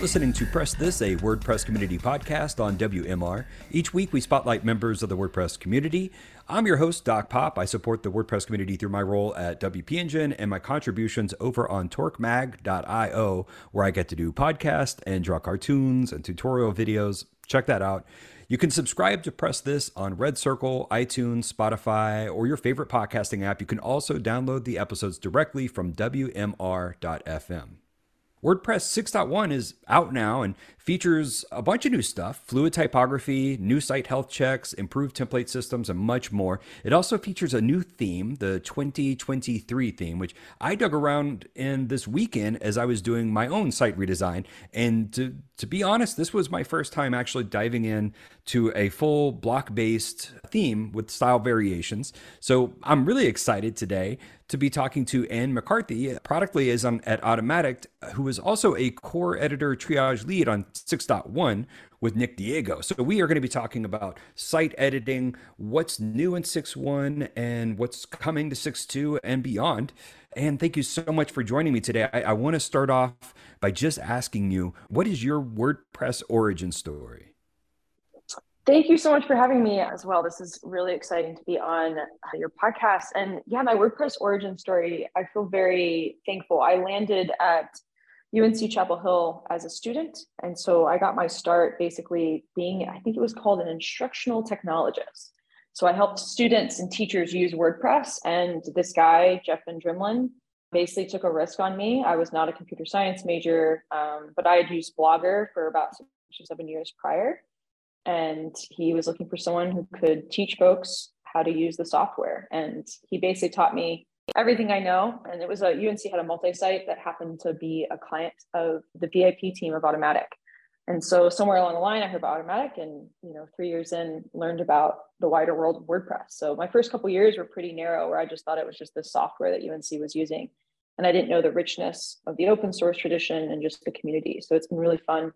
Listening to Press This, a WordPress community podcast on WMR. Each week, we spotlight members of the WordPress community. I'm your host, Doc Pop. I support the WordPress community through my role at WP Engine and my contributions over on torquemag.io, where I get to do podcasts and draw cartoons and tutorial videos. Check that out. You can subscribe to Press This on Red Circle, iTunes, Spotify, or your favorite podcasting app. You can also download the episodes directly from WMR.fm. WordPress 6.1 is out now and features a bunch of new stuff: fluid typography, new site health checks, improved template systems, and much more. It also features a new theme, the 2023 theme, which I dug around in this weekend as I was doing my own site redesign. And to be honest, this was my first time actually diving in to a full block-based theme with style variations. So I'm really excited today to be talking to Anne McCarthy, product liaison at Automattic, who is also a core editor triage lead on 6.1 with Nick Diego. So we are going to be talking about site editing, what's new in 6.1 and what's coming to 6.2 and beyond. Anne, thank you so much for joining me today. I want to start off by just asking you, what is your WordPress origin story? Thank you so much for having me as well. This is really exciting to be on your podcast. And yeah, my WordPress origin story, I feel very thankful. I landed at UNC Chapel Hill as a student. And so I got my start basically being, I think it was called an instructional technologist. So I helped students and teachers use WordPress. And this guy, Jeff Van Drimlin, basically took a risk on me. I was not a computer science major, but I had used Blogger for about 6 or 7 years prior. And he was looking for someone who could teach folks how to use the software. And he basically taught me everything I know. And it was UNC had a multi-site that happened to be a client of the VIP team of Automattic. And so somewhere along the line, I heard about Automattic and, 3 years in, learned about the wider world of WordPress. So my first couple of years were pretty narrow, where I just thought it was just the software that UNC was using. And I didn't know the richness of the open source tradition and just the community. So it's been really fun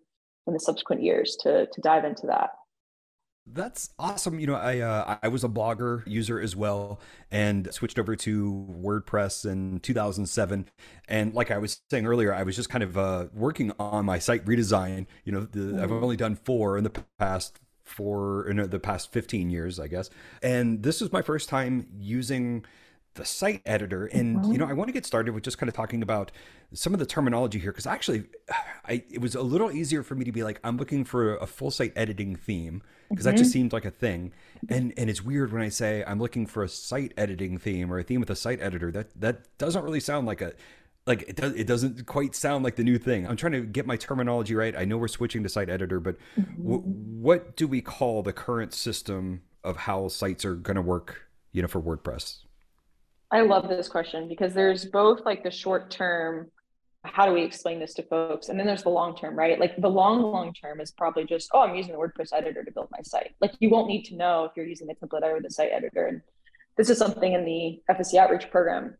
in the subsequent years to dive into that. That's awesome. I was a Blogger user as well and switched over to WordPress in 2007. And like I was saying earlier, I was just kind of working on my site redesign. I've only done four in the past 15 years, I guess. And this was my first time using the site editor. And, I want to get started with just kind of talking about some of the terminology here, because actually it was a little easier for me to be like, I'm looking for a full site editing theme, because that just seemed like a thing. And it's weird when I say I'm looking for a site editing theme or a theme with a site editor, that doesn't really sound like it doesn't quite sound like the new thing. I'm trying to get my terminology right. I know we're switching to site editor, but what do we call the current system of how sites are going to work, for WordPress? I love this question, because there's both like the short term, how do we explain this to folks? And then there's the long term, right? Like the long term is probably just, I'm using the WordPress editor to build my site. Like you won't need to know if you're using the template editor or the site editor. And This is something in the FSC Outreach Program,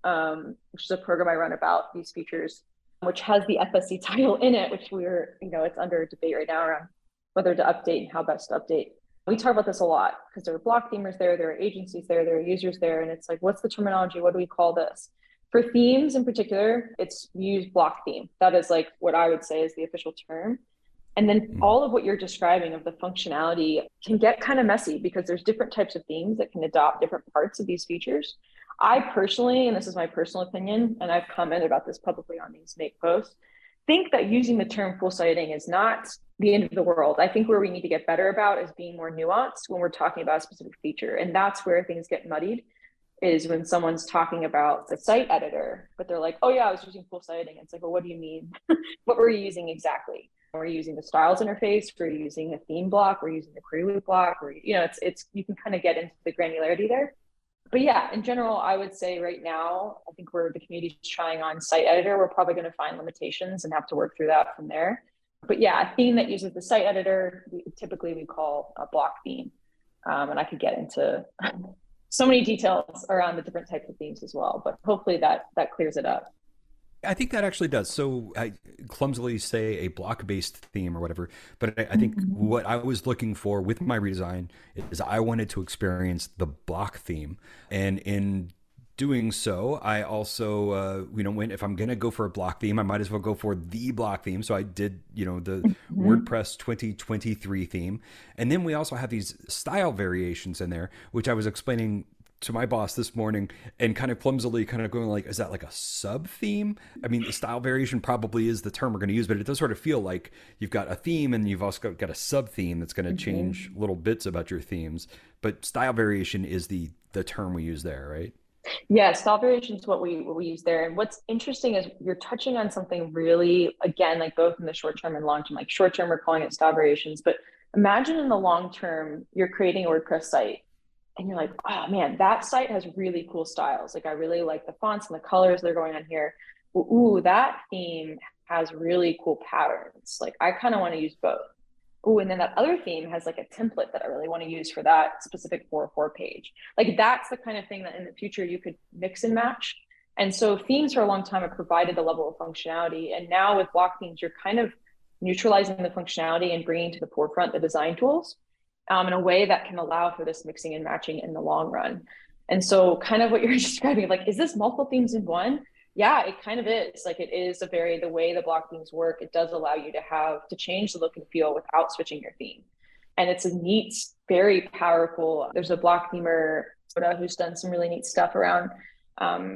which is a program I run about these features, which has the FSC title in it, which we're, you know, it's under debate right now around whether to update and how best to update. We talk about this a lot because there are block themers there are agencies there are users there, and it's like, what's the terminology? What do we call this? For themes in particular, it's use block theme. That is like what I would say is the official term. And then all of what you're describing of the functionality can get kind of messy because there's different types of themes that can adopt different parts of these features. I personally, and this is my personal opinion, and I've commented about this publicly on these Make posts, think that using the term full siting is not the end of the world. I think where we need to get better about is being more nuanced when we're talking about a specific feature. And that's where things get muddied, is when someone's talking about the site editor, but they're like, oh yeah, I was using full siting. It's like, well, what do you mean? What were you using exactly? We're using the styles interface, we're using the theme block, we're using the query loop block, or, you know, it's you can kind of get into the granularity there. But yeah, in general, I would say right now, I think the community's trying on site editor. We're probably going to find limitations and have to work through that from there. But yeah, a theme that uses the site editor, typically we call a block theme. And I could get into so many details around the different types of themes as well, but hopefully that clears it up. I think that actually does. So I clumsily say a block-based theme or whatever, but I think what I was looking for with my redesign is I wanted to experience the block theme. And in doing so, I also, if I'm going to go for a block theme, I might as well go for the block theme. So I did, the WordPress 2023 theme. And then we also have these style variations in there, which I was explaining to my boss this morning and kind of clumsily going like, is that like a sub theme? I mean, the style variation probably is the term we're going to use, but it does sort of feel like you've got a theme and you've also got a sub theme that's going to change little bits about your themes. But style variation is the term we use there, right? Yeah, style variation is what we use there. And what's interesting is you're touching on something really, again, like both in the short term and long term. Like short term, we're calling it style variations, but imagine in the long term, you're creating a WordPress site. And you're like, oh man, that site has really cool styles. Like I really like the fonts and the colors that are going on here. Ooh, that theme has really cool patterns. Like I kind of want to use both. Ooh, and then that other theme has like a template that I really want to use for that specific 404 page. Like that's the kind of thing that in the future you could mix and match. And so themes for a long time have provided the level of functionality. And now with block themes, you're kind of neutralizing the functionality and bringing to the forefront the design tools. In a way that can allow for this mixing and matching in the long run. And so kind of what you're describing, like, is this multiple themes in one? Yeah, it kind of is. Like it is the way the block themes work, it does allow you to have to change the look and feel without switching your theme. And it's a neat, very powerful, there's a block themer who's done some really neat stuff around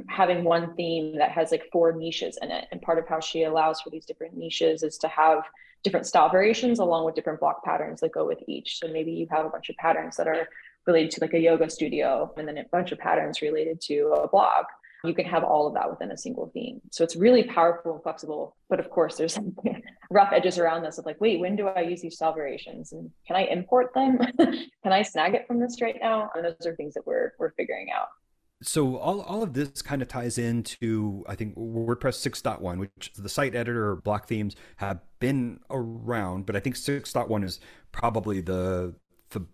having one theme that has like 4 niches in it. And part of how she allows for these different niches is to have different style variations along with different block patterns that go with each. So maybe you have a bunch of patterns that are related to like a yoga studio and then a bunch of patterns related to a blog. You can have all of that within a single theme. So it's really powerful and flexible. But of course, there's some rough edges around this of like, wait, when do I use these style variations? And can I import them? Can I snag it from this right now? And those are things that we're figuring out. So all of this kind of ties into, I think, WordPress 6.1, which the site editor or block themes have been around, but I think 6.1 is probably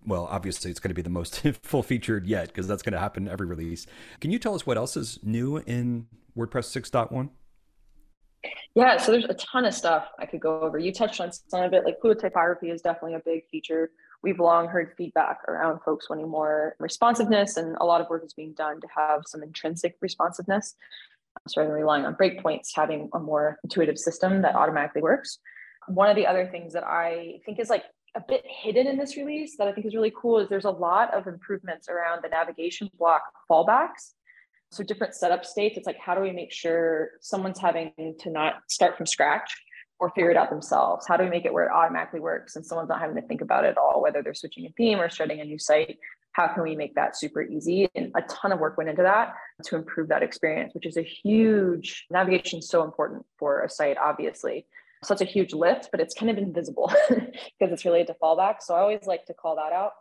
well, obviously it's going to be the most full featured yet because that's going to happen every release. Can you tell us what else is new in WordPress 6.1? Yeah, so there's a ton of stuff I could go over. You touched on some of it, like fluid typography is definitely a big feature. We've long heard feedback around folks wanting more responsiveness, and a lot of work is being done to have some intrinsic responsiveness. So rather than relying on breakpoints, having a more intuitive system that automatically works. One of the other things that I think is like a bit hidden in this release that I think is really cool is there's a lot of improvements around the navigation block fallbacks. So different setup states, it's like, how do we make sure someone's having to not start from scratch or figure it out themselves? How do we make it where it automatically works and someone's not having to think about it at all, whether they're switching a theme or starting a new site? How can we make that super easy? And a ton of work went into that to improve that experience, which is a huge, navigation is so important for a site, obviously. So it's a huge lift, but it's kind of invisible because it's related to fallback. So I always like to call that out.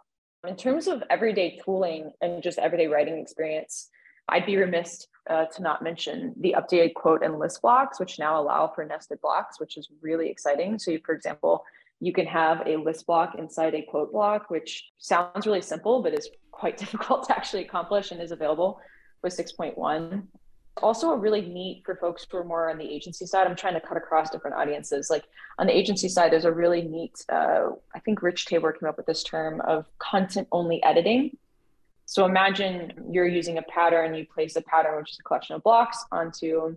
In terms of everyday tooling and just everyday writing experience, I'd be remiss to not mention the updated quote and list blocks, which now allow for nested blocks, which is really exciting. So you, for example, You can have a list block inside a quote block, which sounds really simple, but is quite difficult to actually accomplish and is available with 6.1. Also a really neat for folks who are more on the agency side. I'm trying to cut across different audiences. Like on the agency side, there's a really neat, I think Rich Tabor came up with this term of content only editing. So imagine you're using a pattern, you place a pattern, which is a collection of blocks onto, you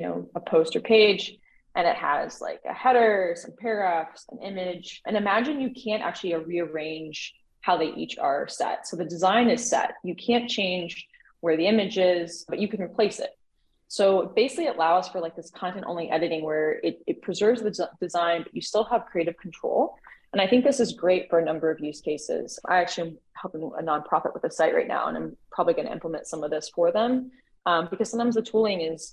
know, a post or page, and it has like a header, some paragraphs, an image, and imagine you can't actually rearrange how they each are set. So the design is set. You can't change where the image is, but you can replace it. So basically it allows for like this content only editing where it preserves the design, but you still have creative control. And I think this is great for a number of use cases. I actually am helping a nonprofit with a site right now, and I'm probably going to implement some of this for them because sometimes the tooling is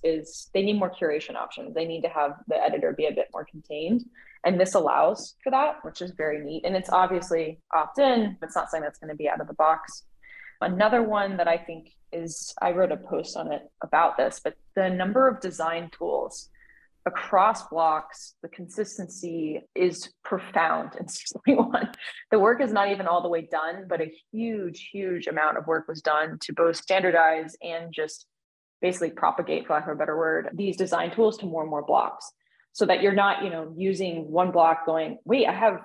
they need more curation options. They need to have the editor be a bit more contained. And this allows for that, which is very neat. And it's obviously opt-in. It's not something that's going to be out of the box. Another one that I think is, I wrote a post on it about this, but the number of design tools across blocks, the consistency is profound in 6.1. The work is not even all the way done, but a huge, huge amount of work was done to both standardize and just basically propagate, for lack of a better word, these design tools to more and more blocks so that you're not, you know, using one block going, wait, I have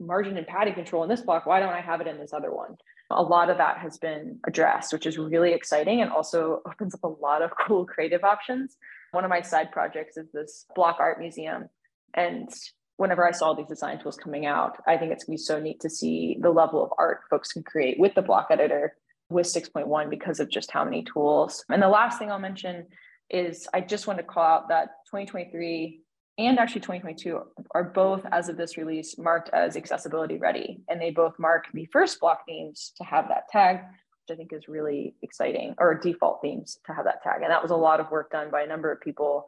margin and padding control in this block. Why don't I have it in this other one? A lot of that has been addressed, which is really exciting and also opens up a lot of cool creative options. One of my side projects is this block art museum. And whenever I saw these design tools coming out, I think it's going to be so neat to see the level of art folks can create with the block editor with 6.1 because of just how many tools. And the last thing I'll mention is I just want to call out that 2023 and actually 2022 are both, as of this release, marked as accessibility ready. And they both mark the first block themes to have that tag, which I think is really exciting, or default themes to have that tag. And that was a lot of work done by a number of people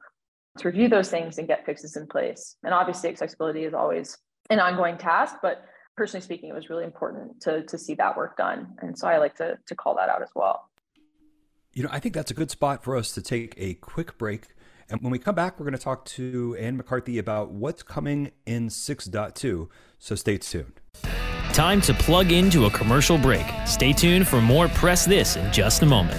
to review those things and get fixes in place. And obviously accessibility is always an ongoing task, but personally speaking, it was really important to see that work done. And so I like to call that out as well. You know, I think that's a good spot for us to take a quick break. And when we come back, we're going to talk to Anne McCarthy about what's coming in 6.2. So stay tuned. Time to plug into a commercial break. Stay tuned for more Press This in just a moment.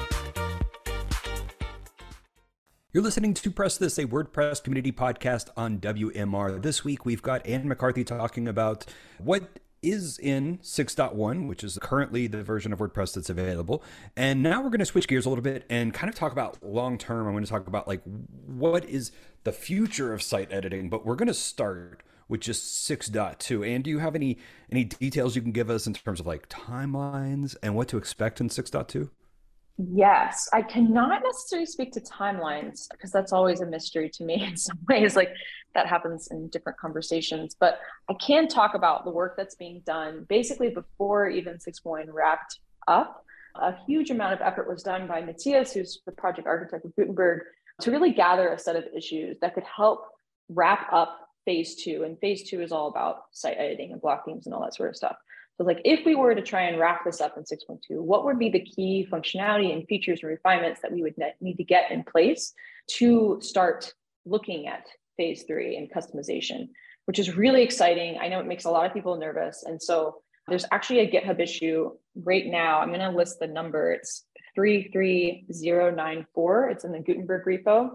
You're listening to Press This, a WordPress community podcast on WMR. This week, we've got Anne McCarthy talking about what is in 6.1, which is currently the version of WordPress that's available. And now we're going to switch gears a little bit and kind of talk about long-term. I'm going to talk about like what is the future of site editing, but we're going to start with just 6.2. Anne, do you have any details you can give us in terms of like timelines and what to expect in 6.2? Yes, I cannot necessarily speak to timelines because that's always a mystery to me in some ways, like that happens in different conversations, but I can talk about the work that's being done basically before even 6.1 wrapped up. A huge amount of effort was done by Matías, who's the project architect of Gutenberg, to really gather a set of issues that could help wrap up phase 2. And phase 2 is all about site editing and block themes and all that sort of stuff. So like if we were to try and wrap this up in 6.2, what would be the key functionality and features and refinements that we would need to get in place to start looking at phase 3 and customization, which is really exciting. I know it makes a lot of people nervous. And so there's actually a GitHub issue right now. I'm going to list the number. It's 33094. It's in the Gutenberg repo.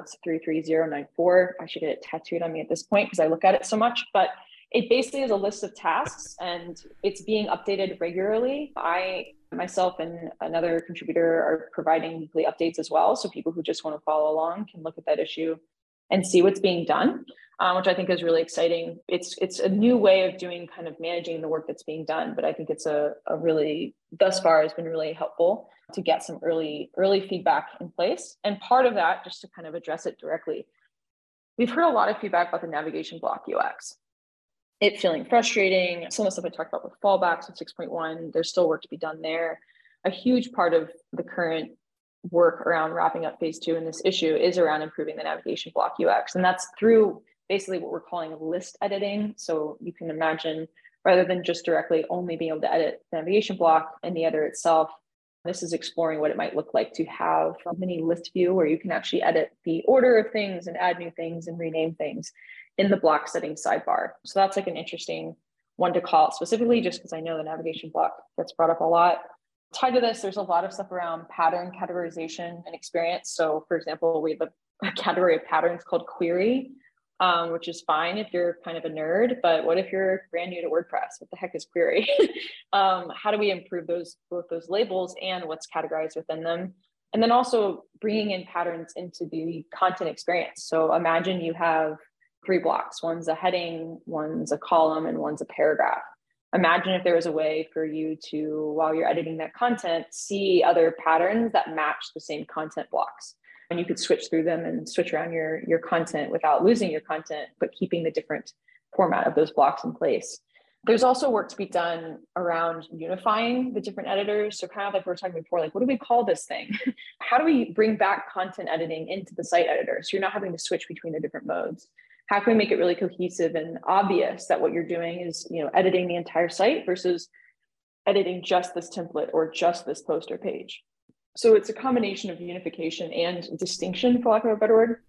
It's 33094. I should get it tattooed on me at this point because I look at it so much, but It basically is a list of tasks and it's being updated regularly. I myself and another contributor are providing weekly updates as well. So people who just want to follow along can look at that issue and see what's being done, which I think is really exciting. It's a new way of doing kind of managing the work that's being done, but I think it's a really, thus far has been really helpful to get some early feedback in place. And part of that, just to kind of address it directly, we've heard a lot of feedback about the navigation block UX. It feeling frustrating. Some of the stuff I talked about with fallbacks with 6.1, there's still work to be done there. A huge part of the current work around wrapping up phase two in this issue is around improving the navigation block UX. And that's through basically what we're calling list editing. So you can imagine, rather than just directly only being able to edit the navigation block and the editor itself, this is exploring what it might look like to have a mini list view where you can actually edit the order of things and add new things and rename things in the block setting sidebar. So that's like an interesting one to call out specifically, just because I know the navigation block gets brought up a lot. Tied to this, there's a lot of stuff around pattern categorization and experience. So for example, we have a category of patterns called query, which is fine if you're kind of a nerd, but what if you're brand new to WordPress? What the heck is query? How do we improve those, both those labels and what's categorized within them? And then also bringing in patterns into the content experience. So imagine you have three blocks. One's a heading, one's a column, and one's a paragraph. Imagine if there was a way for you to, while you're editing that content, see other patterns that match the same content blocks. And you could switch through them and switch around your content without losing your content, but keeping the different format of those blocks in place. There's also work to be done around unifying the different editors. So kind of like we were talking before, like, what do we call this thing? How do we bring back content editing into the site editor? So you're not having to switch between the different modes. How can we make it really cohesive and obvious that what you're doing is, you know, editing the entire site versus editing just this template or just this poster page? So it's a combination of unification and distinction, for lack of a better word.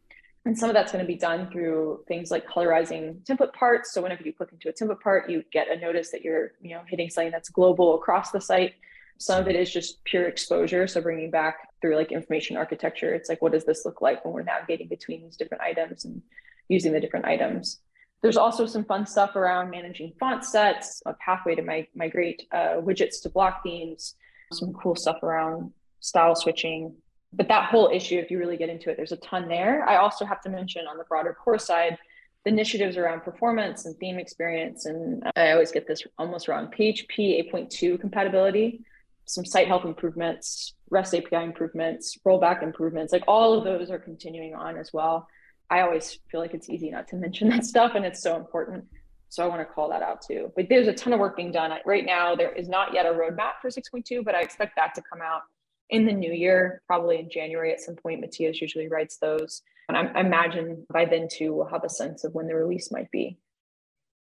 And some of that's going to be done through things like colorizing template parts. So whenever you click into a template part, you get a notice that you're, you know, hitting something that's global across the site. Some of it is just pure exposure. So bringing back through like information architecture, it's like, what does this look like when we're navigating between these different items and using the different items. There's also some fun stuff around managing font sets, a pathway to migrate widgets to block themes, some cool stuff around style switching. But that whole issue, if you really get into it, there's a ton there. I also have to mention on the broader core side, the initiatives around performance and theme experience. And I always get this almost wrong, PHP 8.2 compatibility, some site health improvements, REST API improvements, rollback improvements, like all of those are continuing on as well. I always feel like it's easy not to mention that stuff and it's so important. So I want to call that out too. But there's a ton of work being done. Right now, there is not yet a roadmap for 6.2, but I expect that to come out in the new year, probably in January at some point. Matías usually writes those. And I imagine by then too, we'll have a sense of when the release might be.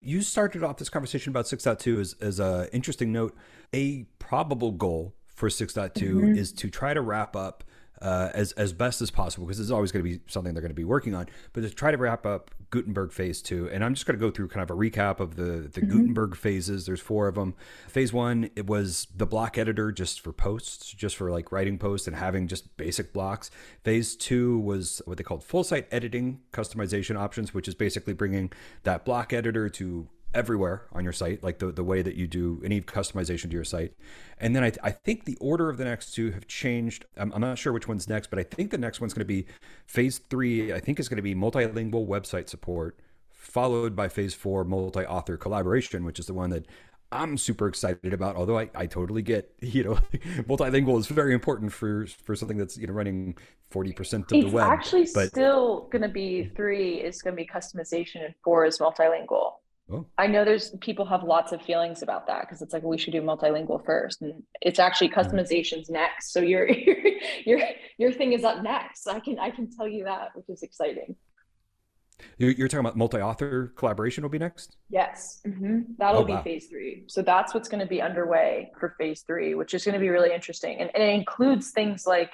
You started off this conversation about 6.2 as an interesting note. A probable goal for 6.2 is to try to wrap up as best as possible, because this is always going to be something they're going to be working on, but to try to wrap up Gutenberg phase two. And I'm just going to go through kind of a recap of the Gutenberg phases. There's four of them. Phase one, it was the block editor just for posts, just for like writing posts and having just basic blocks. Phase two was what they called full site editing customization options, which is basically bringing that block editor to everywhere on your site, like the way that you do any customization to your site. And then I think the order of the next two have changed. I'm not sure which one's next, but I think the next one's going to be phase three, I think is going to be multilingual website support, followed by phase four, multi-author collaboration, which is the one that I'm super excited about, although I totally get, you know, multilingual is very important for something that's, you know, running 40% of the web. It's actually still going to be three is going to be customization and four is multilingual. Oh. I know there's people have lots of feelings about that because it's like, we should do multilingual first, and it's actually customizations next. So your thing is up next. I can tell you that, which is exciting. You're talking about multi-author collaboration will be next? Yes. That'll be phase three. So that's what's going to be underway for phase three, which is going to be really interesting. And it includes things like,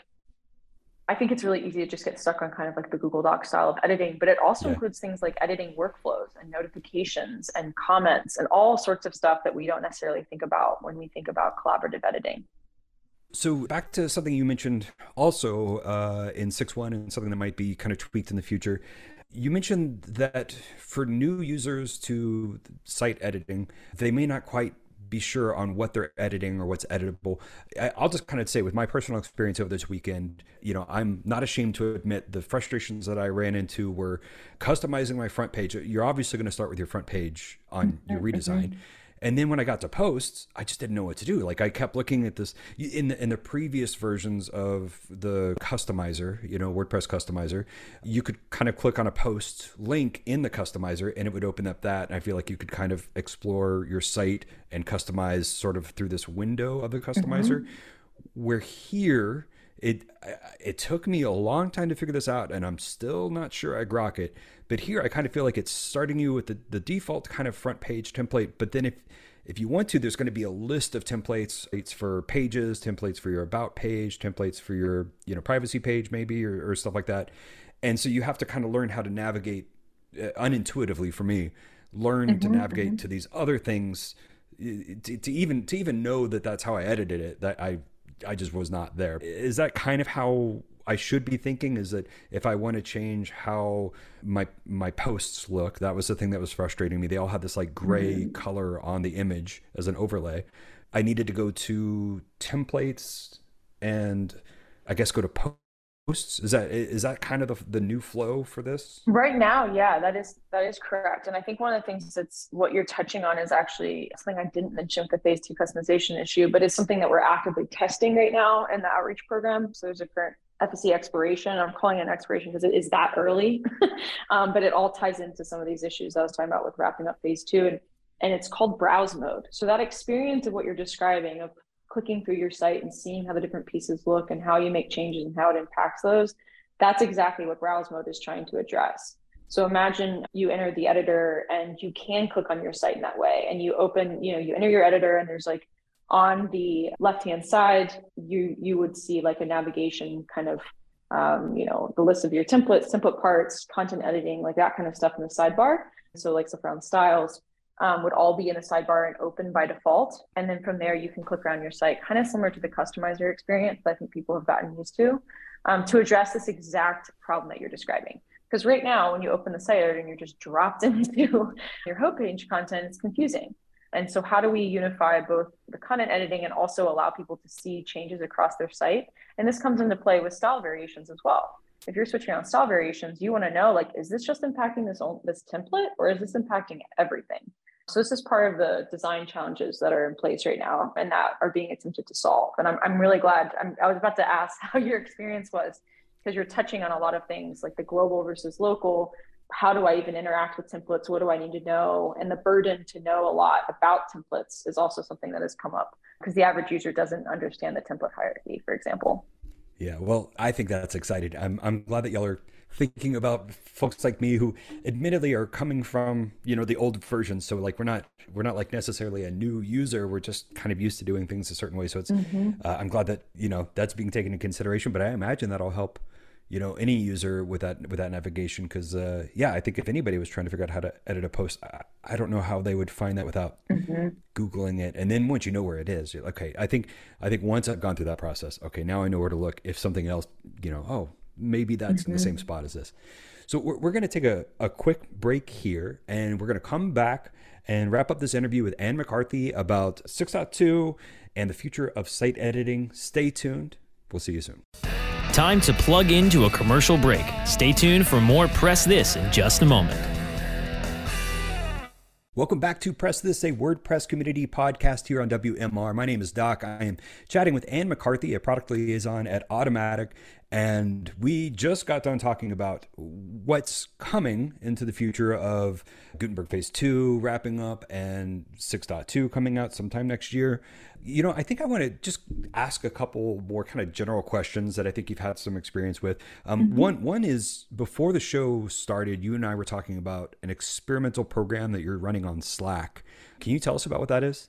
I think it's really easy to just get stuck on kind of like the Google Doc style of editing, but it also includes things like editing workflows and notifications and comments and all sorts of stuff that we don't necessarily think about when we think about collaborative editing. So back to something you mentioned also in 6.1 and something that might be kind of tweaked in the future. You mentioned that for new users to site editing, they may not quite be sure on what they're editing or what's editable. I'll just kind of say with my personal experience over this weekend, you know, I'm not ashamed to admit the frustrations that I ran into were customizing my front page. You're obviously going to start with your front page on your redesign. And then when I got to posts, I just didn't know what to do. Like I kept looking at this in the previous versions of the customizer, you know, WordPress customizer, you could kind of click on a post link in the customizer and it would open up that. And I feel like you could kind of explore your site and customize sort of through this window of the customizer. Where here, it took me a long time to figure this out and I'm still not sure I grok it. But here I kind of feel like it's starting you with the default kind of front page template. But then if you want to, there's going to be a list of templates. It's for pages, templates for your about page, templates for your, you know, privacy page maybe, or stuff like that. And so you have to kind of learn how to navigate unintuitively for me, learn to navigate to these other things to even know that that's how I edited it, that I just was not there. Is that kind of how I should be thinking? Is that if I want to change how my posts look, that was the thing that was frustrating me. They all had this like gray color on the image as an overlay. I needed to go to templates and I guess go to posts. Is that kind of the new flow for this? Right now, yeah, that is correct. And I think one of the things that's what you're touching on is actually something I didn't mention with the phase 2 customization issue, but it's something that we're actively testing right now in the outreach program. So there's a current FSC expiration. I'm calling it an expiration because it is that early, but it all ties into some of these issues I was talking about with wrapping up phase 2, and it's called browse mode. So that experience of what you're describing of clicking through your site and seeing how the different pieces look and how you make changes and how it impacts those, that's exactly what browse mode is trying to address. So imagine you enter the editor and you can click on your site in that way, and you open, you know, you enter your editor and there's like on the left-hand side, you would see like a navigation kind of, you know, the list of your templates, template parts, content editing, like that kind of stuff in the sidebar. So like stuff around styles would all be in the sidebar and open by default. And then from there, you can click around your site, kind of similar to the customizer experience that I think people have gotten used to address this exact problem that you're describing. Because right now, when you open the site editor and you're just dropped into your homepage content, it's confusing. And so how do we unify both the content editing and also allow people to see changes across their site? And this comes into play with style variations as well. If you're switching on style variations, you want to know, like, is this just impacting this template, or is this impacting everything? So this is part of the design challenges that are in place right now and that are being attempted to solve. And I'm really glad. I was about to ask how your experience was, because you're touching on a lot of things like the global versus local. How do I even interact with templates? What do I need to know? And the burden to know a lot about templates is also something that has come up because the average user doesn't understand the template hierarchy, for example. Yeah, well, I think that's exciting. I'm glad that y'all are thinking about folks like me who admittedly are coming from, you know, the old version. So like we're not like necessarily a new user. We're just kind of used to doing things a certain way. So it's I'm glad that, you know, that's being taken into consideration, but I imagine that'll help, you know, any user with that navigation, because I think if anybody was trying to figure out how to edit a post, I don't know how they would find that without Googling it. And then once you know where it is, you're like, okay, I think once I've gone through that process, okay, now I know where to look. If something else, you know, oh, maybe that's in the same spot as this. So we're going to take a quick break here, and we're going to come back and wrap up this interview with Anne McCarthy about 6.2 and the future of site editing. Stay tuned. We'll see you soon. Time to plug into a commercial break. Stay tuned for more Press This in just a moment. Welcome back to Press This, a WordPress community podcast here on WMR. My name is Doc. I am chatting with Anne McCarthy, a product liaison at Automattic, and we just got done talking about what's coming into the future of Gutenberg Phase 2 wrapping up and 6.2 coming out sometime next year. You know, I think I want to just ask a couple more kind of general questions that I think you've had some experience with. One is, before the show started, you and I were talking about an experimental program that you're running on Slack. Can you tell us about what that is?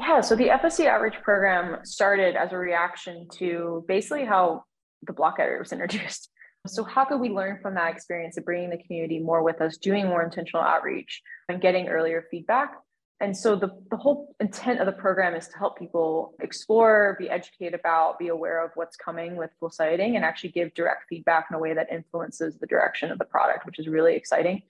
Yeah, so the FSC Outreach Program started as a reaction to basically how the block editor was introduced. So how could we learn from that experience of bringing the community more with us, doing more intentional outreach and getting earlier feedback? And so the whole intent of the program is to help people explore, be educated about, be aware of what's coming with full sighting, and actually give direct feedback in a way that influences the direction of the product, which is really exciting.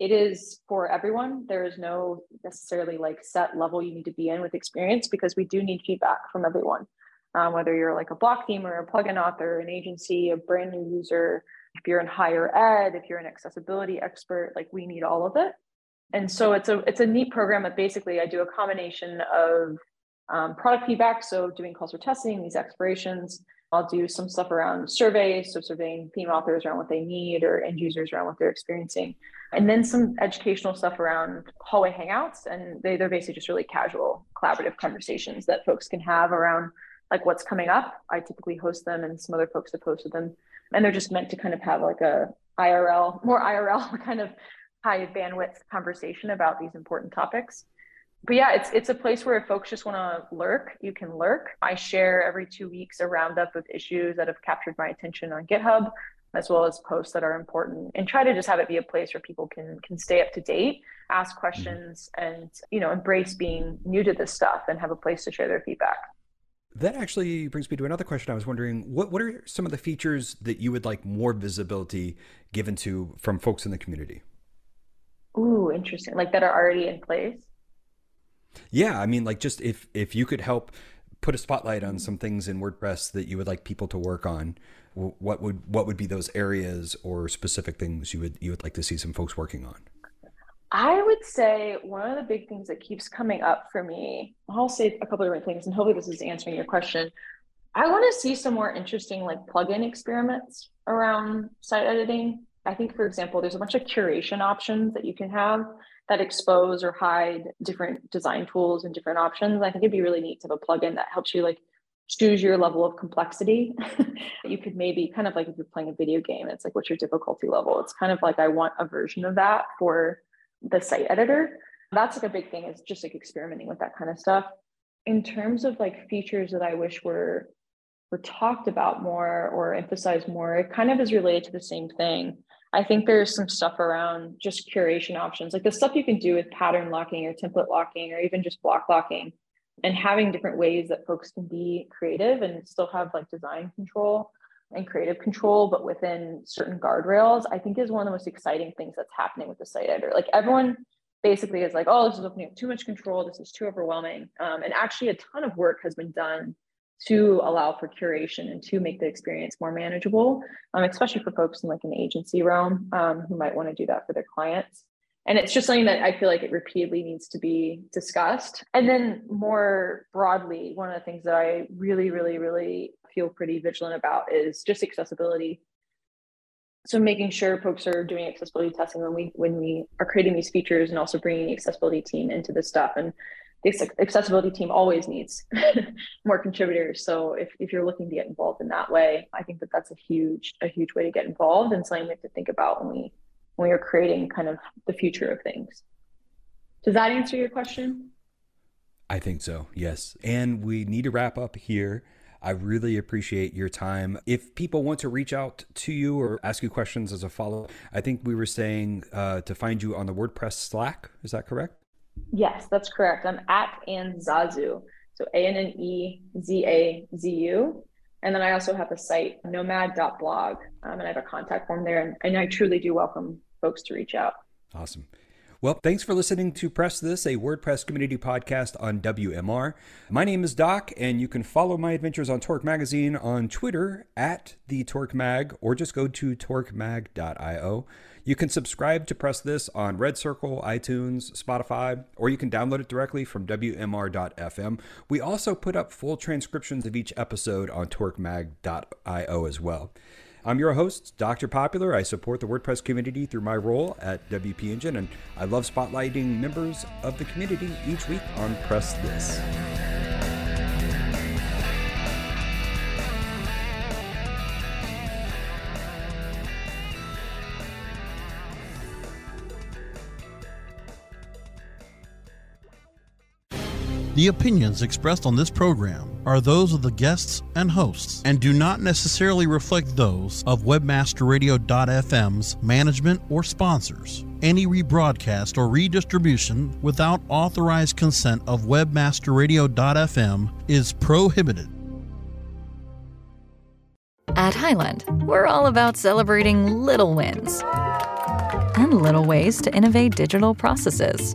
It is for everyone. There is no necessarily like set level you need to be in with experience, because we do need feedback from everyone, whether you're like a block theme or a plugin author, an agency, a brand new user, if you're in higher ed, if you're an accessibility expert, like we need all of it. And so it's a neat program that basically I do a combination of product feedback, so doing calls for testing, these explorations. I'll do some stuff around surveys, so surveying theme authors around what they need or end users around what they're experiencing. And then some educational stuff around hallway hangouts. And they're basically just really casual, collaborative conversations that folks can have around like what's coming up. I typically host them and some other folks have hosted them. And they're just meant to kind of have like more IRL kind of high bandwidth conversation about these important topics. But yeah, it's a place where if folks just want to lurk, you can lurk. I share every 2 weeks a roundup of issues that have captured my attention on GitHub, as well as posts that are important, and try to just have it be a place where people can stay up to date, ask questions, and embrace being new to this stuff and have a place to share their feedback. That actually brings me to another question. I was wondering, what are some of the features that you would like more visibility given to from folks in the community? Ooh, interesting. Like that are already in place? Yeah, I mean, like just if you could help put a spotlight on some things in WordPress that you would like people to work on, what would be those areas or specific things you would like to see some folks working on? I would say one of the big things that keeps coming up for me, I'll say a couple of different things, and hopefully this is answering your question. I want to see some more interesting like plugin experiments around site editing. I think, for example, there's a bunch of curation options that you can have that expose or hide different design tools and different options. I think it'd be really neat to have a plugin that helps you like choose your level of complexity. You could maybe kind of like if you're playing a video game, it's like, what's your difficulty level? It's kind of like, I want a version of that for the site editor. That's like a big thing, is just like experimenting with that kind of stuff. In terms of like features that I wish were talked about more or emphasized more, it kind of is related to the same thing. I think there's some stuff around just curation options, like the stuff you can do with pattern locking or template locking, or even just block locking, and having different ways that folks can be creative and still have like design control and creative control, but within certain guardrails, I think is one of the most exciting things that's happening with the site editor. Like everyone basically is like, oh, this is opening up too much control. This is too overwhelming. And actually a ton of work has been done to allow for curation and to make the experience more manageable, especially for folks in like an agency realm who might want to do that for their clients. And it's just something that I feel like it repeatedly needs to be discussed. And then more broadly, one of the things that I really, really, really feel pretty vigilant about is just accessibility. So making sure folks are doing accessibility testing when we are creating these features, and also bringing the accessibility team into this stuff. And the accessibility team always needs more contributors. So if you're looking to get involved in that way, I think that that's a huge way to get involved, and something we have to think about when we are creating kind of the future of things. Does that answer your question? I think so, yes. And we need to wrap up here. I really appreciate your time. If people want to reach out to you or ask you questions as a follow-up, I think we were saying to find you on the WordPress Slack. Is that correct? Yes, that's correct. I'm at Anne Zazu, so ANNEZAZU. And then I also have a site, nomad.blog, and I have a contact form there. And I truly do welcome folks to reach out. Awesome. Well, thanks for listening to Press This, a WordPress community podcast on WMR. My name is Doc, and you can follow my adventures on Torque Magazine on Twitter @thetorquemag, or just go to torquemag.io. You can subscribe to Press This on Red Circle, iTunes, Spotify, or you can download it directly from WMR.fm. We also put up full transcriptions of each episode on torquemag.io as well. I'm your host, Dr. Popular. I support the WordPress community through my role at WP Engine, and I love spotlighting members of the community each week on Press This. The opinions expressed on this program are those of the guests and hosts and do not necessarily reflect those of WebmasterRadio.fm's management or sponsors. Any rebroadcast or redistribution without authorized consent of WebmasterRadio.fm is prohibited. At Highland, we're all about celebrating little wins and little ways to innovate digital processes.